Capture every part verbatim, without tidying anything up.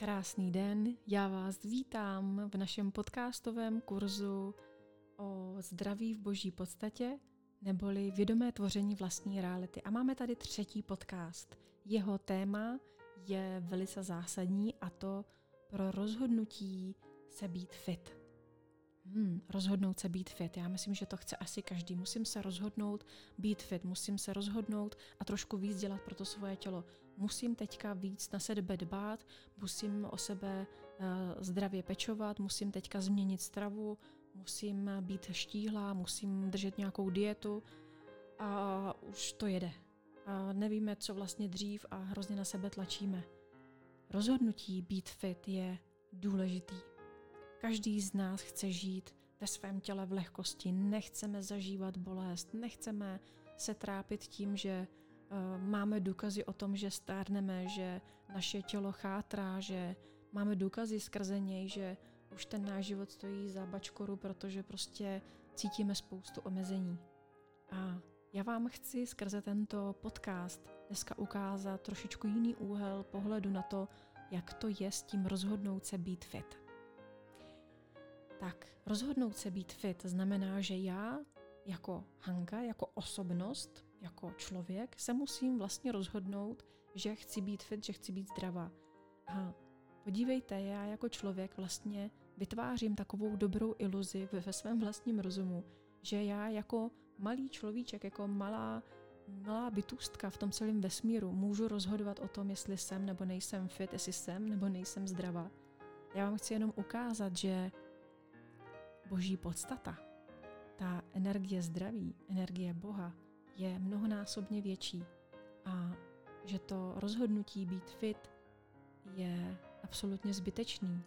Krásný den, já vás vítám v našem podcastovém kurzu o zdraví v boží podstatě, neboli vědomé tvoření vlastní reality. A máme tady třetí podcast. Jeho téma je velice zásadní, a to pro rozhodnutí se být fit. Hmm, rozhodnout se být fit. Já myslím, že to chce asi každý. Musím se rozhodnout být fit, musím se rozhodnout a trošku víc dělat pro to svoje tělo. Musím teďka víc na sebe dbát, musím o sebe uh, zdravě pečovat, musím teďka změnit stravu, musím být štíhlá, musím držet nějakou dietu a už to jede. A nevíme, co vlastně dřív a hrozně na sebe tlačíme. Rozhodnutí být fit je důležitý. Každý z nás chce žít ve svém těle v lehkosti, nechceme zažívat bolest, nechceme se trápit tím, že uh, máme důkazy o tom, že stárneme, že naše tělo chátrá, že máme důkazy skrze něj, že už ten náš život stojí za bačkoru, protože prostě cítíme spoustu omezení. A já vám chci skrze tento podcast dneska ukázat trošičku jiný úhel pohledu na to, jak to je s tím rozhodnout se být fit. Tak, rozhodnout se být fit znamená, že já jako Hanka, jako osobnost, jako člověk se musím vlastně rozhodnout, že chci být fit, že chci být zdravá. A podívejte, já jako člověk vlastně vytvářím takovou dobrou iluzi ve svém vlastním rozumu, že já jako malý človíček, jako malá, malá bytůstka v tom celém vesmíru můžu rozhodovat o tom, jestli jsem nebo nejsem fit, jestli jsem nebo nejsem zdravá. Já vám chci jenom ukázat, že boží podstata, ta energie zdraví, energie Boha, je mnohonásobně větší a že to rozhodnutí být fit je absolutně zbytečný.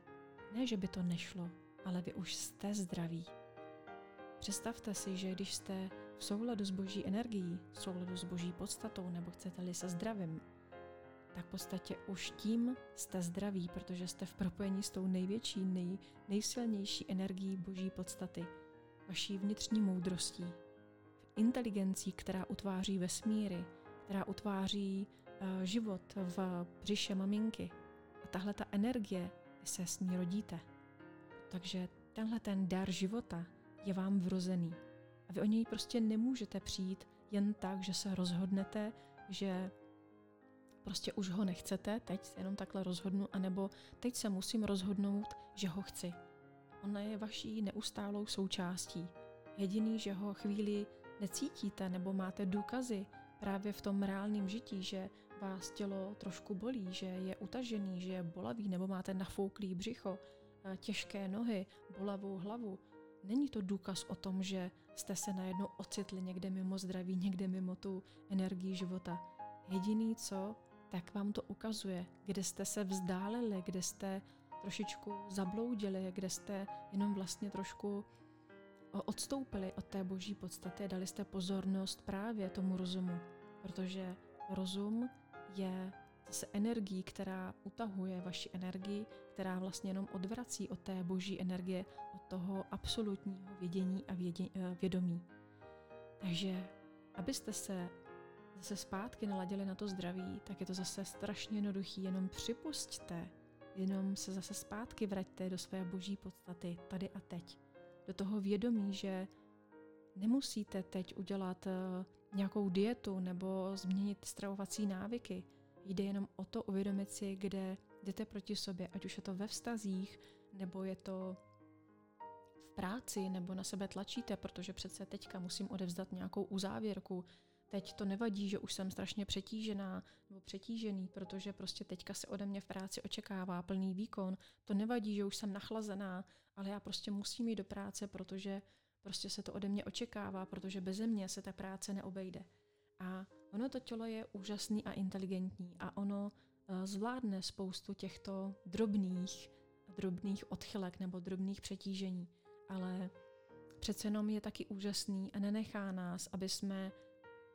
Ne, že by to nešlo, ale vy už jste zdraví. Představte si, že když jste v souladu s boží energií, v souladu s boží podstatou, nebo chcete-li se zdravím, tak v podstatě už tím jste zdraví, protože jste v propojení s tou největší, nej, nejsilnější energií boží podstaty, vaší vnitřní moudrostí, inteligencí, která utváří vesmíry, která utváří uh, život v břiše maminky. A tahle ta energie, vy se s ní rodíte. Takže tenhle ten dar života je vám vrozený. A vy o něj prostě nemůžete přijít jen tak, že se rozhodnete, že prostě už ho nechcete, teď se jenom takhle rozhodnu, anebo teď se musím rozhodnout, že ho chci. Ona je vaší neustálou součástí. Jediný, že ho chvíli necítíte, nebo máte důkazy právě v tom reálném žití, že vás tělo trošku bolí, že je utažený, že je bolavý, nebo máte nafouklý břicho, těžké nohy, bolavou hlavu. Není to důkaz o tom, že jste se najednou ocitli někde mimo zdraví, někde mimo tu energii života. Jediný co, tak vám to ukazuje, kde jste se vzdálili, kde jste trošičku zabloudili, kde jste jenom vlastně trošku odstoupili od té boží podstaty, dali jste pozornost právě tomu rozumu, protože rozum je zase energií, která utahuje vaši energii, která vlastně jenom odvrací od té boží energie, od toho absolutního vědění a vědě, vědomí. Takže abyste se zase zpátky naladili na to zdraví, tak je to zase strašně jednoduchý, jenom připusťte, jenom se zase zpátky vraťte do své boží podstaty tady a teď. Do toho vědomí, že nemusíte teď udělat nějakou dietu nebo změnit stravovací návyky. Jde jenom o to uvědomit si, kde jdete proti sobě, ať už je to ve vztazích, nebo je to v práci, nebo na sebe tlačíte, protože přece teďka musím odevzdat nějakou uzávěrku. Teď to nevadí, že už jsem strašně přetížená nebo přetížený, protože prostě teďka se ode mě v práci očekává plný výkon. To nevadí, že už jsem nachlazená, ale já prostě musím jít do práce, protože prostě se to ode mě očekává, protože beze mě se ta práce neobejde. A ono to tělo je úžasný a inteligentní a ono zvládne spoustu těchto drobných, drobných odchylek nebo drobných přetížení. Ale přece jenom je taky úžasný a nenechá nás, aby jsme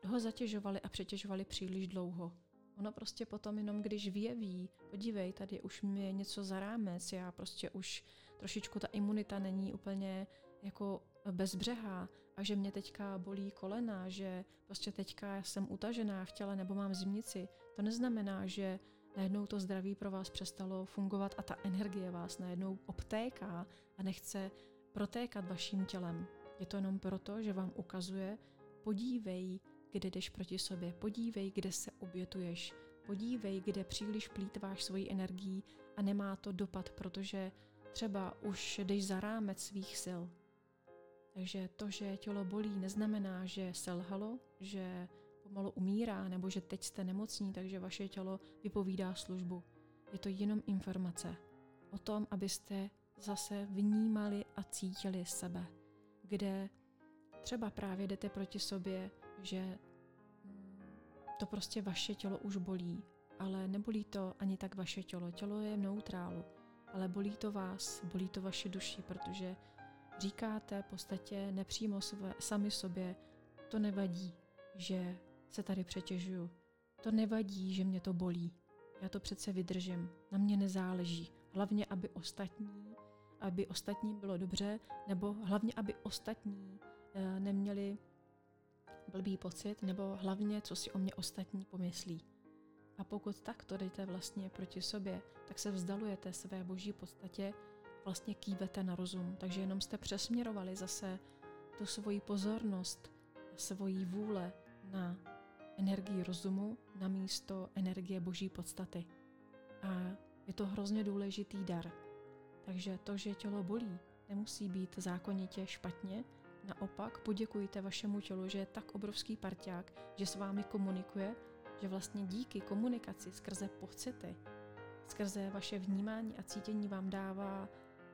ho zatěžovali a přetěžovali příliš dlouho. Ono prostě potom jenom, když vyjeví, podívej, tady už mi je něco za rámec, já prostě už trošičku ta imunita není úplně jako bezbřehá a že mě teďka bolí kolena, že prostě teďka jsem utažená v těle nebo mám zimnici, to neznamená, že najednou to zdraví pro vás přestalo fungovat a ta energie vás najednou obtéká a nechce protékat vaším tělem. Je to jenom proto, že vám ukazuje, podívej, kde jdeš proti sobě, podívej, kde se obětuješ, podívej, kde příliš plýtváš svoji energii a nemá to dopad, protože třeba už jdeš za rámec svých sil. Takže to, že tělo bolí, neznamená, že selhalo, že pomalu umírá, nebo že teď jste nemocní, takže vaše tělo vypovídá službu. Je to jenom informace o tom, abyste zase vnímali a cítili sebe, kde třeba právě jdete proti sobě, že to prostě vaše tělo už bolí, ale nebolí to ani tak vaše tělo, tělo je v neutrálu, ale bolí to vás, bolí to vaše duši, protože říkáte v podstatě nepřímo své, sami sobě, to nevadí, že se tady přetěžuju, to nevadí, že mě to bolí, já to přece vydržím, na mě nezáleží, hlavně aby ostatní, aby ostatní bylo dobře, nebo hlavně aby ostatní e, neměli blbý pocit, nebo hlavně, co si o mě ostatní pomyslí. A pokud takto jdete vlastně proti sobě, tak se vzdalujete své boží podstatě, vlastně kývete na rozum. Takže jenom jste přesměrovali zase tu svoji pozornost, svoji vůle na energii rozumu, na místo energie boží podstaty. A je to hrozně důležitý dar. Takže to, že tělo bolí, nemusí být zákonitě špatně, naopak poděkujte vašemu tělu, že je tak obrovský parťák, že s vámi komunikuje, že vlastně díky komunikaci skrze pocity, skrze vaše vnímání a cítění vám dává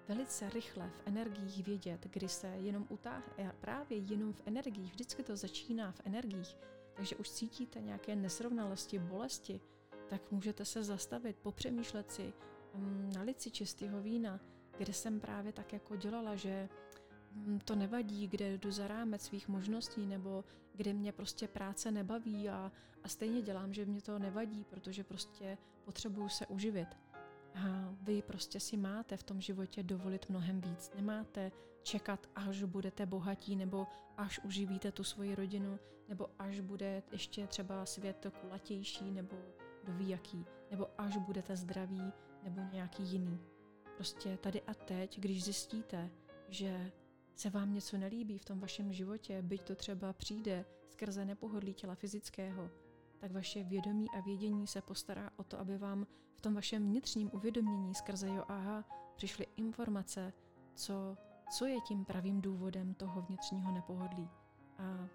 velice rychle v energiích vědět, kdy se jenom utáhne, právě jenom v energiích, vždycky to začíná v energiích, takže už cítíte nějaké nesrovnalosti, bolesti, tak můžete se zastavit, popřemýšlet si, nalit si čistého vína, kde jsem právě tak jako dělala, že to nevadí, kde jdu za rámec svých možností, nebo kde mě prostě práce nebaví a, a stejně dělám, že mě to nevadí, protože prostě potřebuju se uživit. A vy prostě si máte v tom životě dovolit mnohem víc. Nemáte čekat, až budete bohatí, nebo až uživíte tu svoji rodinu, nebo až bude ještě třeba svět kulatější, nebo doví jaký, nebo až budete zdraví, nebo nějaký jiný. Prostě tady a teď, když zjistíte, že se vám něco nelíbí v tom vašem životě, byť to třeba přijde skrze nepohodlí těla fyzického, tak vaše vědomí a vědění se postará o to, aby vám v tom vašem vnitřním uvědomění skrze jo aha přišly informace, co, co je tím pravým důvodem toho vnitřního nepohodlí. A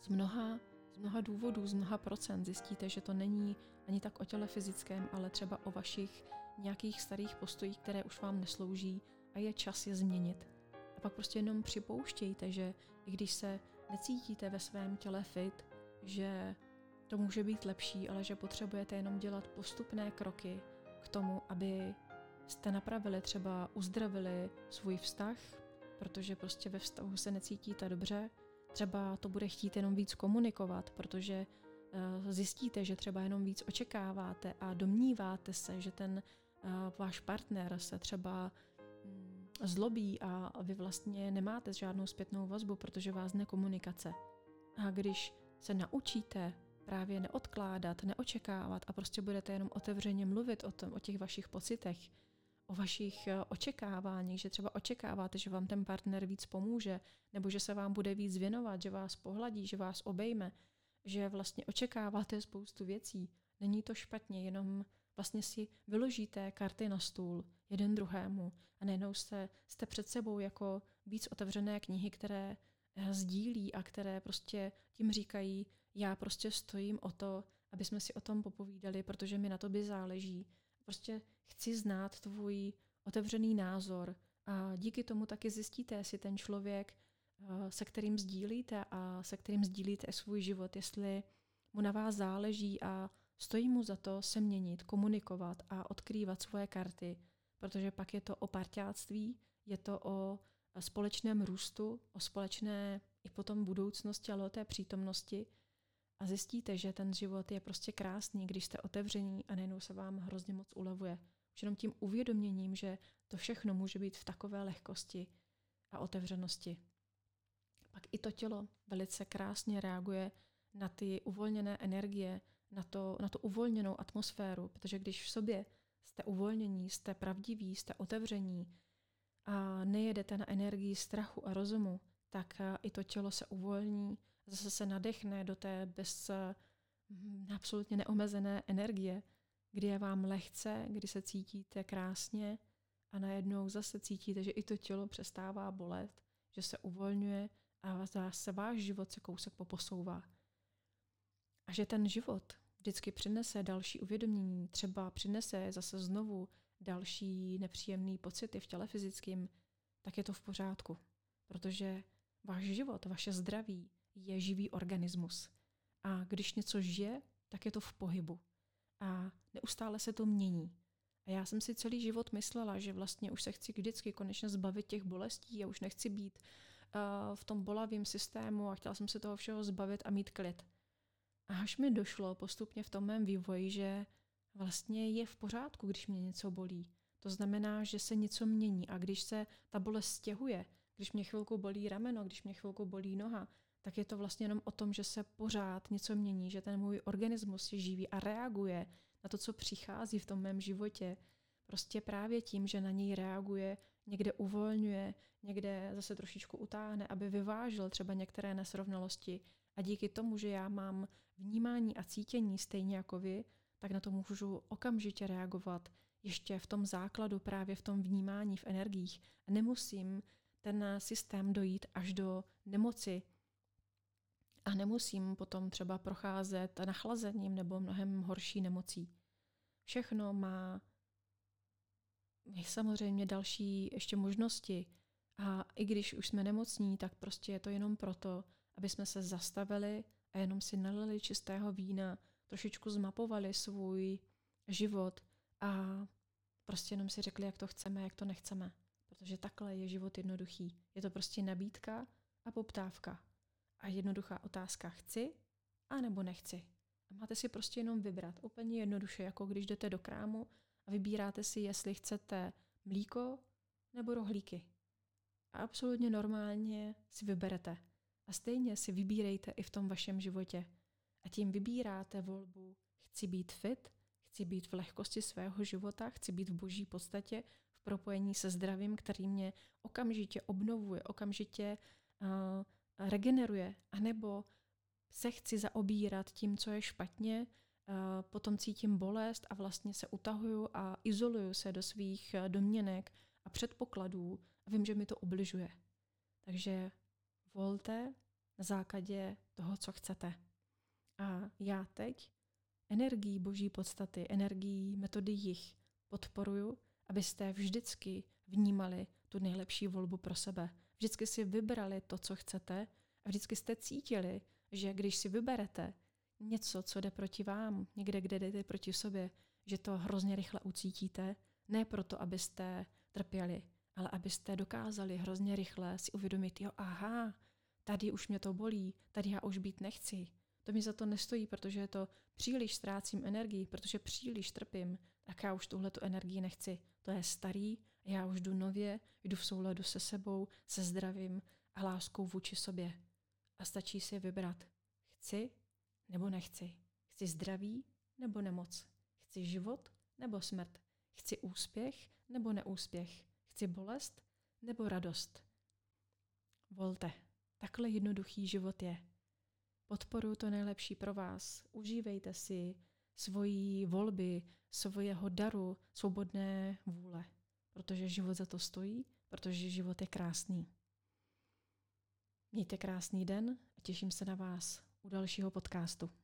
z mnoha, z mnoha důvodů, z mnoha procent zjistíte, že to není ani tak o těle fyzickém, ale třeba o vašich nějakých starých postojích, které už vám neslouží a je čas je změnit. A pak prostě jenom připouštějte, že i když se necítíte ve svém těle fit, že to může být lepší, ale že potřebujete jenom dělat postupné kroky k tomu, aby jste napravili, třeba uzdravili svůj vztah, protože prostě ve vztahu se necítíte dobře. Třeba to bude chtít jenom víc komunikovat, protože zjistíte, že třeba jenom víc očekáváte a domníváte se, že ten váš partner se třeba zlobí a vy vlastně nemáte žádnou zpětnou vazbu, protože vás nekomunikace. A když se naučíte právě neodkládat, neočekávat a prostě budete jenom otevřeně mluvit o tom, o těch vašich pocitech, o vašich očekáváních, že třeba očekáváte, že vám ten partner víc pomůže, nebo že se vám bude víc věnovat, že vás pohladí, že vás obejme, že vlastně očekáváte spoustu věcí. Není to špatně, jenom vlastně si vyložíte karty na stůl jeden druhému a najednou jste, jste před sebou jako víc otevřené knihy, které sdílí a které prostě tím říkají, já prostě stojím o to, aby jsme si o tom popovídali, protože mi na tobě záleží. Prostě chci znát tvůj otevřený názor a díky tomu taky zjistíte, jestli ten člověk, se kterým sdílíte a se kterým sdílíte svůj život, jestli mu na vás záleží a stojí mu za to se měnit, komunikovat a odkrývat svoje karty, protože pak je to o parťáctví, je to o společném růstu, o společné i potom budoucnosti, ale o té přítomnosti. A zjistíte, že ten život je prostě krásný, když jste otevření a najednou se vám hrozně moc ulevuje. Už jenom tím uvědoměním, že to všechno může být v takové lehkosti a otevřenosti. Pak i to tělo velice krásně reaguje na ty uvolněné energie, na, to, na tu uvolněnou atmosféru, protože když v sobě jste uvolnění, jste pravdiví, jste otevření a nejedete na energii strachu a rozumu, tak i to tělo se uvolní, zase se nadechne do té bez absolutně neomezené energie, kdy je vám lehce, kdy se cítíte krásně a najednou zase cítíte, že i to tělo přestává bolet, že se uvolňuje a zase váš život se kousek poposouvá. A že ten život vždycky přinese další uvědomění, třeba přinese zase znovu další nepříjemné pocity v těle fyzickým, tak je to v pořádku. Protože váš život, vaše zdraví je živý organismus. A když něco žije, tak je to v pohybu. A neustále se to mění. A já jsem si celý život myslela, že vlastně už se chci vždycky konečně zbavit těch bolestí a už nechci být uh, v tom bolavém systému a chtěla jsem se toho všeho zbavit a mít klid. A až mi došlo postupně v tom mém vývoji, že vlastně je v pořádku, když mě něco bolí. To znamená, že se něco mění a když se ta bolest stěhuje, když mě chvilku bolí rameno, když mě chvilku bolí noha, tak je to vlastně jenom o tom, že se pořád něco mění, že ten můj organismus je živý a reaguje na to, co přichází v tom mém životě. Prostě právě tím, že na něj reaguje, někde uvolňuje, někde zase trošičku utáhne, aby vyvážil třeba některé nesrovnalosti. A díky tomu, že já mám vnímání a cítění stejně jako vy, tak na to můžu okamžitě reagovat ještě v tom základu, právě v tom vnímání, v energiích. A nemusím ten systém dojít až do nemoci a nemusím potom třeba procházet nachlazením nebo mnohem horší nemocí. Všechno má samozřejmě další ještě možnosti a i když už jsme nemocní, tak prostě je to jenom proto, aby jsme se zastavili a jenom si nalili čistého vína, trošičku zmapovali svůj život a prostě jenom si řekli, jak to chceme, jak to nechceme. Protože takhle je život jednoduchý. Je to prostě nabídka a poptávka. A jednoduchá otázka chci a nebo nechci. A máte si prostě jenom vybrat. Úplně jednoduše, jako když jdete do krámu a vybíráte si, jestli chcete mlíko nebo rohlíky. A absolutně normálně si vyberete. A stejně si vybírejte i v tom vašem životě. A tím vybíráte volbu chci být fit, chci být v lehkosti svého života, chci být v boží podstatě, v propojení se zdravím, který mě okamžitě obnovuje, okamžitě uh, regeneruje, anebo se chci zaobírat tím, co je špatně, uh, potom cítím bolest a vlastně se utahuju a izoluju se do svých domněnek a předpokladů a vím, že mi to ubližuje. Takže volte na základě toho, co chcete. A já teď energií boží podstaty, energií metody jich podporuju, abyste vždycky vnímali tu nejlepší volbu pro sebe. Vždycky si vybrali to, co chcete a vždycky jste cítili, že když si vyberete něco, co jde proti vám, někde, kde jdete proti sobě, že to hrozně rychle ucítíte, ne proto, abyste trpěli, ale abyste dokázali hrozně rychle si uvědomit, jo, aha, tady už mě to bolí, tady já už být nechci. To mi za to nestojí, protože to příliš ztrácím energii, protože příliš trpím, tak já už tuhle tu energii nechci. To je starý, já už jdu nově, jdu v souladu se sebou, se zdravím a láskou vůči sobě. A stačí si vybrat, chci nebo nechci. Chci zdraví nebo nemoc. Chci život nebo smrt. Chci úspěch nebo neúspěch. Chci bolest nebo radost. Volte, takhle jednoduchý život je. Podporuji to nejlepší pro vás. Užívejte si svoji volby, svého daru, svobodné vůle. Protože život za to stojí, protože život je krásný. Mějte krásný den a těším se na vás u dalšího podcastu.